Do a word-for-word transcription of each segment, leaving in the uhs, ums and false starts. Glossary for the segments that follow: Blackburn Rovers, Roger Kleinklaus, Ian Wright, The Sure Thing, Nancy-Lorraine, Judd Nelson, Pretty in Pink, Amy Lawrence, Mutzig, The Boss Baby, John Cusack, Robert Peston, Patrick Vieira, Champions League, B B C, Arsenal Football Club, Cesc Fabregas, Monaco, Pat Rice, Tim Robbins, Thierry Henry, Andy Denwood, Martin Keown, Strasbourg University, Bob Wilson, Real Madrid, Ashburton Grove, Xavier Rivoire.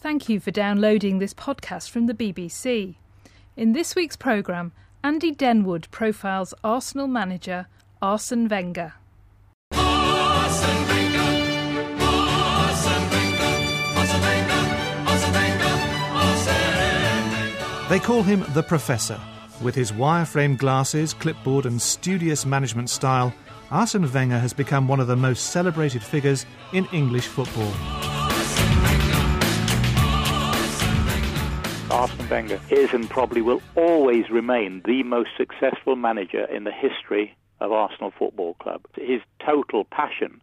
Thank you for downloading this podcast from the B B C. In this week's programme, Andy Denwood profiles Arsenal manager Arsene Wenger. They call him the Professor. With his wireframe glasses, clipboard and studious management style, Arsene Wenger has become one of the most celebrated figures in English football. Arsene Wenger is and probably will always remain the most successful manager in the history of Arsenal Football Club. His total passion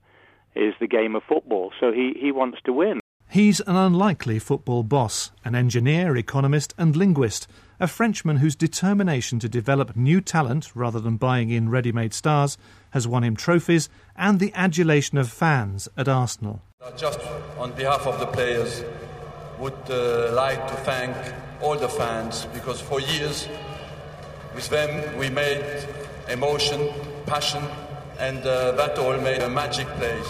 is the game of football, so he, he wants to win. He's an unlikely football boss, an engineer, economist and linguist, a Frenchman whose determination to develop new talent rather than buying in ready-made stars has won him trophies and the adulation of fans at Arsenal. Just on behalf of the players, would uh, like to thank all the fans, because for years with them we made emotion, passion, and uh, that all made a magic place.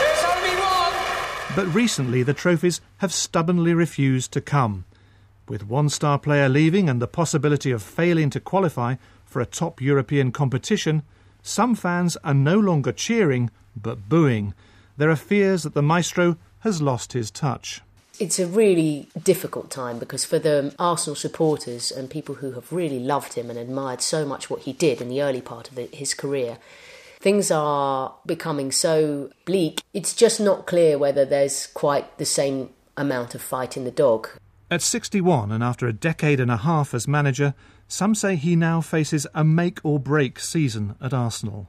There's only one! But recently the trophies have stubbornly refused to come. With one star player leaving and the possibility of failing to qualify for a top European competition, some fans are no longer cheering but booing. There are fears that the maestro has lost his touch. It's a really difficult time, because for the Arsenal supporters and people who have really loved him and admired so much what he did in the early part of his career, things are becoming so bleak. It's just not clear whether there's quite the same amount of fight in the dog. At sixty-one and after a decade and a half as manager, some say he now faces a make-or-break season at Arsenal.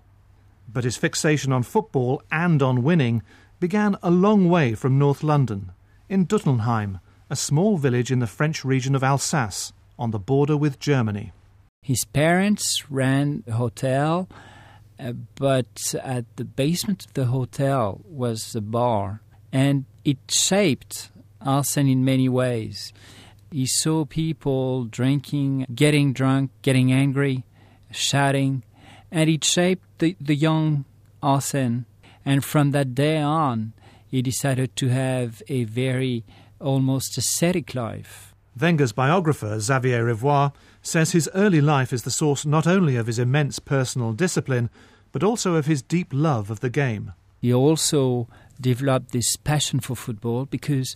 But his fixation on football and on winning began a long way from North London, in Duttelnheim, a small village in the French region of Alsace, on the border with Germany. His parents ran a hotel, uh, but at the basement of the hotel was the bar, and it shaped Arsene in many ways. He saw people drinking, getting drunk, getting angry, shouting, and it shaped the, the young Arsene. And from that day on, he decided to have a very almost ascetic life. Wenger's biographer, Xavier Rivoire, says his early life is the source not only of his immense personal discipline, but also of his deep love of the game. He also developed this passion for football, because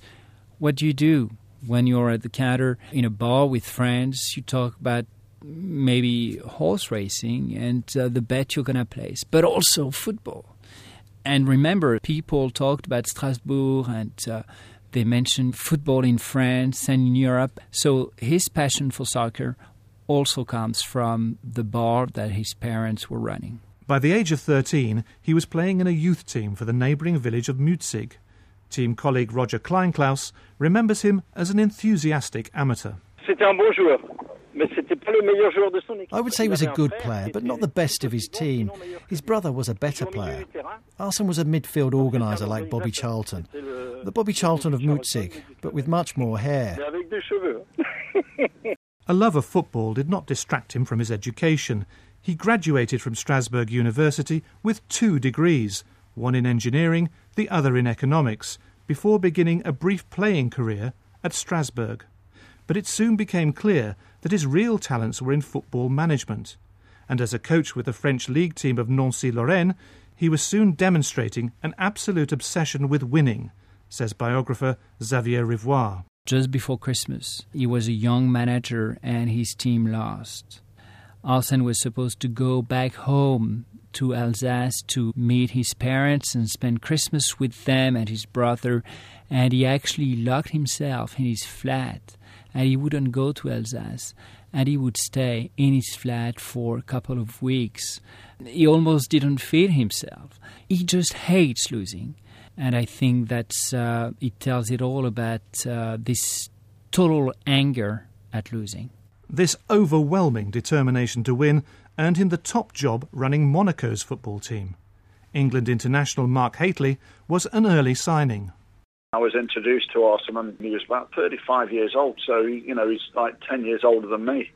what do you do when you're at the counter in a bar with friends? You talk about maybe horse racing and uh, the bet you're going to place, but also football. And remember, people talked about Strasbourg and uh, they mentioned football in France and in Europe. So his passion for soccer also comes from the bar that his parents were running. By the age of thirteen, he was playing in a youth team for the neighbouring village of Mutzig. Team colleague Roger Kleinklaus remembers him as an enthusiastic amateur. C'était un bon joueur. I would say he was a good player, but not the best of his team. His brother was a better player. Arsene was a midfield organiser like Bobby Charlton. The Bobby Charlton of Mutzig, but with much more hair. A love of football did not distract him from his education. He graduated from Strasbourg University with two degrees, one in engineering, the other in economics, before beginning a brief playing career at Strasbourg. But it soon became clear that his real talents were in football management. And as a coach with the French league team of Nancy-Lorraine, he was soon demonstrating an absolute obsession with winning, says biographer Xavier Rivoire. Just before Christmas, he was a young manager and his team lost. Arsene was supposed to go back home to Alsace to meet his parents and spend Christmas with them and his brother, and he actually locked himself in his flat. And he wouldn't go to Alsace, and he would stay in his flat for a couple of weeks. He almost didn't feed himself. He just hates losing. And I think that uh, it tells it all about uh, this total anger at losing. This overwhelming determination to win earned him the top job running Monaco's football team. England international Mark Hateley was an early signing. I was introduced to Arsene when he was about thirty-five years old, so, you know, he's like ten years older than me.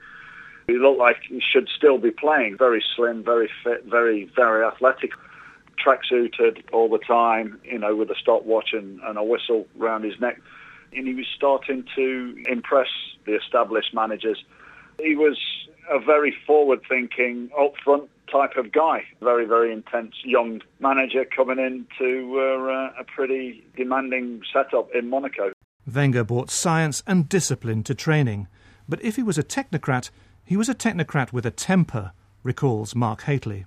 He looked like he should still be playing, very slim, very fit, very, very athletic. tracksuited all the time, you know, with a stopwatch and, and a whistle round his neck. And he was starting to impress the established managers. He was a very forward-thinking, upfront type of guy. Very, very intense young manager coming into uh, a pretty demanding setup in Monaco. Wenger brought science and discipline to training. But if he was a technocrat, he was a technocrat with a temper, recalls Mark Hateley.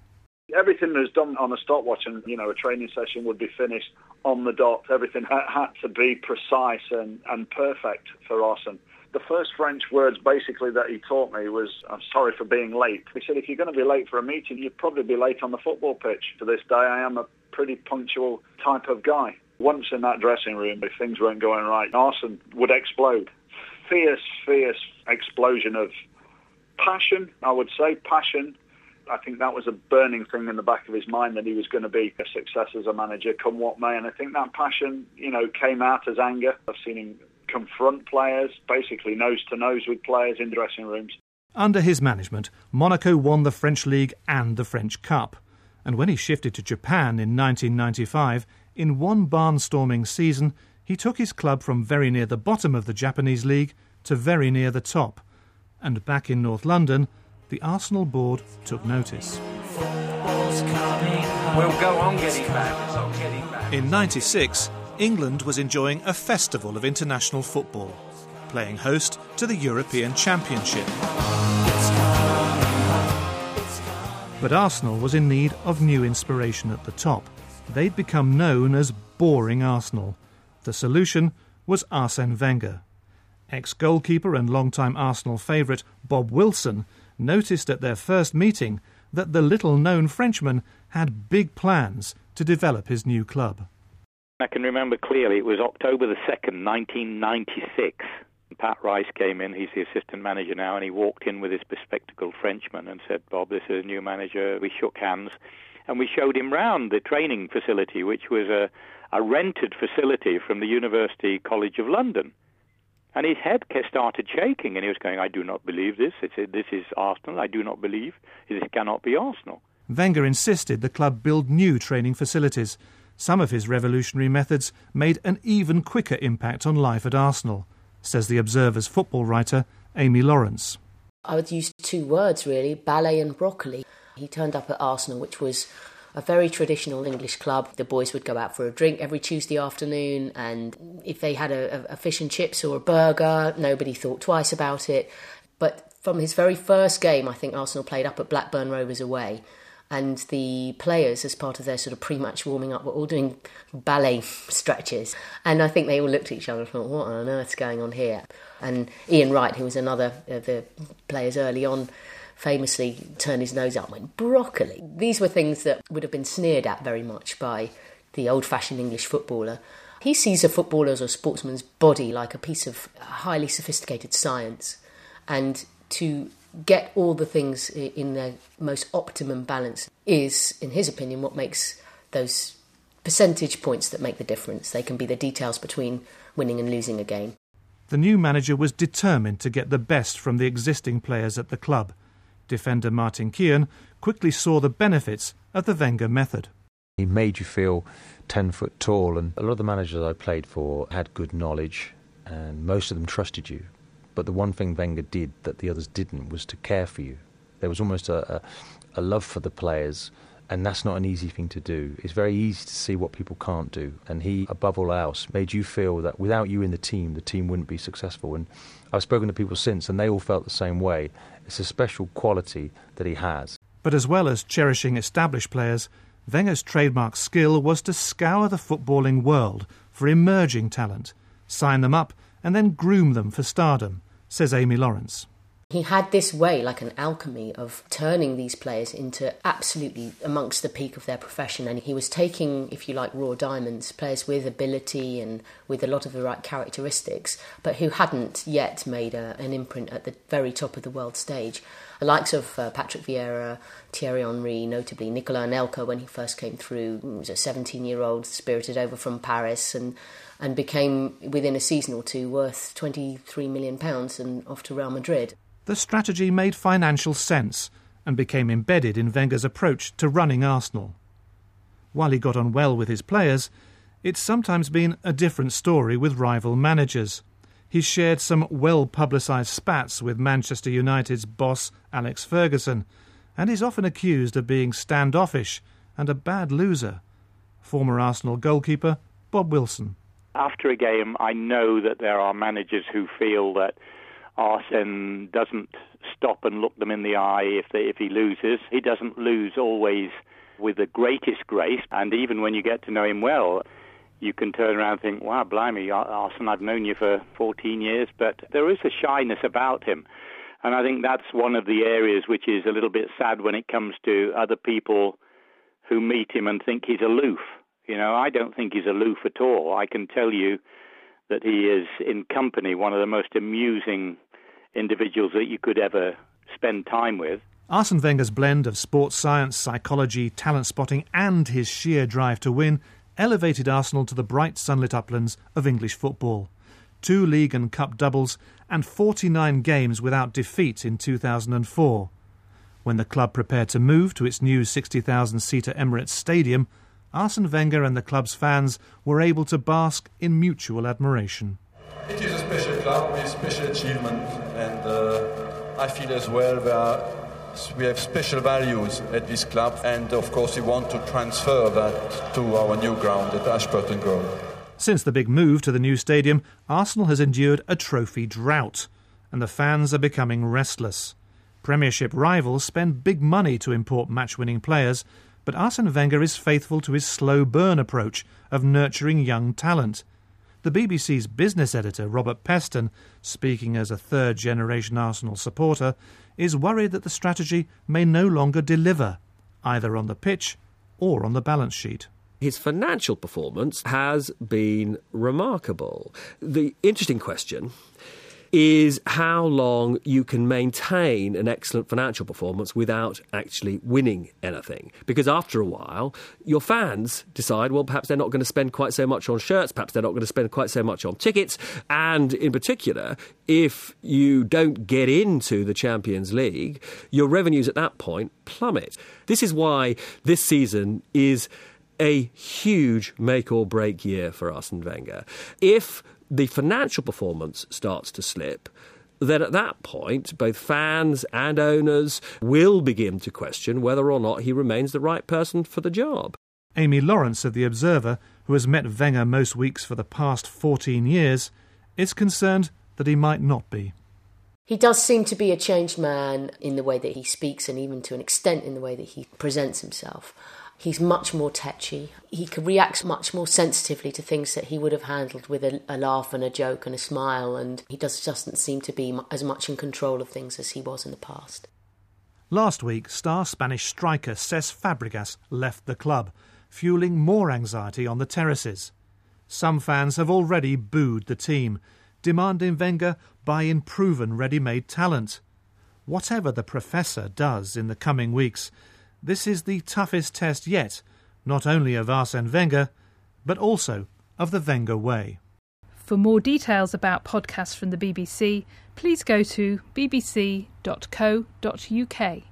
Everything was done on a stopwatch, and, you know, a training session would be finished on the dot. Everything had to be precise and, and perfect for Arsene. The first French words basically that he taught me was, I'm sorry for being late. He said, if you're going to be late for a meeting, you'd probably be late on the football pitch. To this day, I am a pretty punctual type of guy. Once in that dressing room, if things weren't going right, Arsene would explode. Fierce, fierce explosion of passion, I would say, passion. I think that was a burning thing in the back of his mind, that he was going to be a success as a manager, come what may. And I think that passion, you know, came out as anger. I've seen him confront players, basically nose-to-nose with players in dressing rooms. Under his management, Monaco won the French League and the French Cup. And when he shifted to Japan in nineteen ninety-five, in one barnstorming season, he took his club from very near the bottom of the Japanese league to very near the top. And back in North London, the Arsenal board took notice. We'll go on getting back. In ninety-six, England was enjoying a festival of international football, playing host to the European Championship. But Arsenal was in need of new inspiration at the top. They'd become known as boring Arsenal. The solution was Arsene Wenger. Ex-goalkeeper and long-time Arsenal favourite Bob Wilson noticed at their first meeting that the little-known Frenchman had big plans to develop his new club. I can remember clearly, it was October the second, nineteen ninety-six. Pat Rice came in, he's the assistant manager now, and he walked in with this bespectacled Frenchman and said, Bob, this is a new manager. We shook hands and we showed him round the training facility, which was a, a rented facility from the University College of London. And his head started shaking, and he was going, I do not believe this. It's a, this is Arsenal. I do not believe. This cannot be Arsenal. Wenger insisted the club build new training facilities. Some of his revolutionary methods made an even quicker impact on life at Arsenal, says The Observer's football writer Amy Lawrence. I would use two words, really, ballet and broccoli. He turned up at Arsenal, which was a very traditional English club. The boys would go out for a drink every Tuesday afternoon, and if they had a, a fish and chips or a burger, nobody thought twice about it. But from his very first game, I think Arsenal played up at Blackburn Rovers away, and the players, as part of their sort of pre-match warming up, were all doing ballet stretches. And I think they all looked at each other and thought, what on earth's going on here? And Ian Wright, who was another of the players early on, famously turned his nose up and went, broccoli. These were things that would have been sneered at very much by the old-fashioned English footballer. He sees a footballer's or sportsman's body like a piece of highly sophisticated science, and to get all the things in their most optimum balance is, in his opinion, what makes those percentage points that make the difference. They can be the details between winning and losing a game. The new manager was determined to get the best from the existing players at the club. Defender Martin Keown quickly saw the benefits of the Wenger method. He made you feel ten foot tall, and a lot of the managers I played for had good knowledge and most of them trusted you. But the one thing Wenger did that the others didn't was to care for you. There was almost a, a, a love for the players, and that's not an easy thing to do. It's very easy to see what people can't do, and he, above all else, made you feel that without you in the team, the team wouldn't be successful. And I've spoken to people since, and they all felt the same way. It's a special quality that he has. But as well as cherishing established players, Wenger's trademark skill was to scour the footballing world for emerging talent, sign them up and then groom them for stardom, says Amy Lawrence. He had this way, like an alchemy, of turning these players into absolutely amongst the peak of their profession. And he was taking, if you like, raw diamonds, players with ability and with a lot of the right characteristics, but who hadn't yet made a, an imprint at the very top of the world stage. The likes of uh, Patrick Vieira, Thierry Henry, notably Nicolas Anelka, when he first came through, was a seventeen-year-old spirited over from Paris and and became, within a season or two, worth twenty-three million pounds and off to Real Madrid. The strategy made financial sense and became embedded in Wenger's approach to running Arsenal. while he got on well with his players, it's sometimes been a different story with rival managers. He shared some well-publicised spats with Manchester United's boss Alex Ferguson, and is often accused of being standoffish and a bad loser. Former Arsenal goalkeeper Bob Wilson. After a game, I know that there are managers who feel that Arsene doesn't stop and look them in the eye if, they, if he loses. He doesn't lose always with the greatest grace, and even when you get to know him well, you can turn around and think, wow, blimey, Arsene, I've known you for fourteen years, but there is a shyness about him. And I think that's one of the areas which is a little bit sad when it comes to other people who meet him and think he's aloof. You know, I don't think he's aloof at all. I can tell you that he is, in company, one of the most amusing individuals that you could ever spend time with. Arsene Wenger's blend of sports science, psychology, talent spotting and his sheer drive to win elevated Arsenal to the bright sunlit uplands of English football. Two league and cup doubles and forty-nine games without defeat in two thousand four. When the club prepared to move to its new sixty thousand seater Emirates Stadium, Arsene Wenger and the club's fans were able to bask in mutual admiration. It is a special club with special achievement, and uh, I feel as well there are, we have special values at this club, and of course we want to transfer that to our new ground at Ashburton Grove. Since the big move to the new stadium, Arsenal has endured a trophy drought, and the fans are becoming restless. Premiership rivals spend big money to import match-winning players, but Arsene Wenger is faithful to his slow-burn approach of nurturing young talent. The B B C's business editor, Robert Peston, speaking as a third-generation Arsenal supporter, is worried that the strategy may no longer deliver, either on the pitch or on the balance sheet. His financial performance has been remarkable. The interesting question is how long you can maintain an excellent financial performance without actually winning anything. Because after a while, your fans decide, well, perhaps they're not going to spend quite so much on shirts, perhaps they're not going to spend quite so much on tickets. And in particular, if you don't get into the Champions League, your revenues at that point plummet. This is why this season is a huge make-or-break year for Arsene Wenger. If the financial performance starts to slip, then at that point, both fans and owners will begin to question whether or not he remains the right person for the job. Amy Lawrence of The Observer, who has met Wenger most weeks for the past fourteen years, is concerned that he might not be. He does seem to be a changed man in the way that he speaks and even to an extent in the way that he presents himself. He's much more touchy. He reacts much more sensitively to things that he would have handled with a, a laugh and a joke and a smile, and he does, doesn't seem to be as much in control of things as he was in the past. Last week, star Spanish striker Cesc Fabregas left the club, fuelling more anxiety on the terraces. Some fans have already booed the team, demanding Wenger buy in proven ready-made talent. Whatever the professor does in the coming weeks, this is the toughest test yet, not only of Arsene Wenger, but also of the Wenger way. For more details about podcasts from the B B C, please go to b b c dot co dot u k.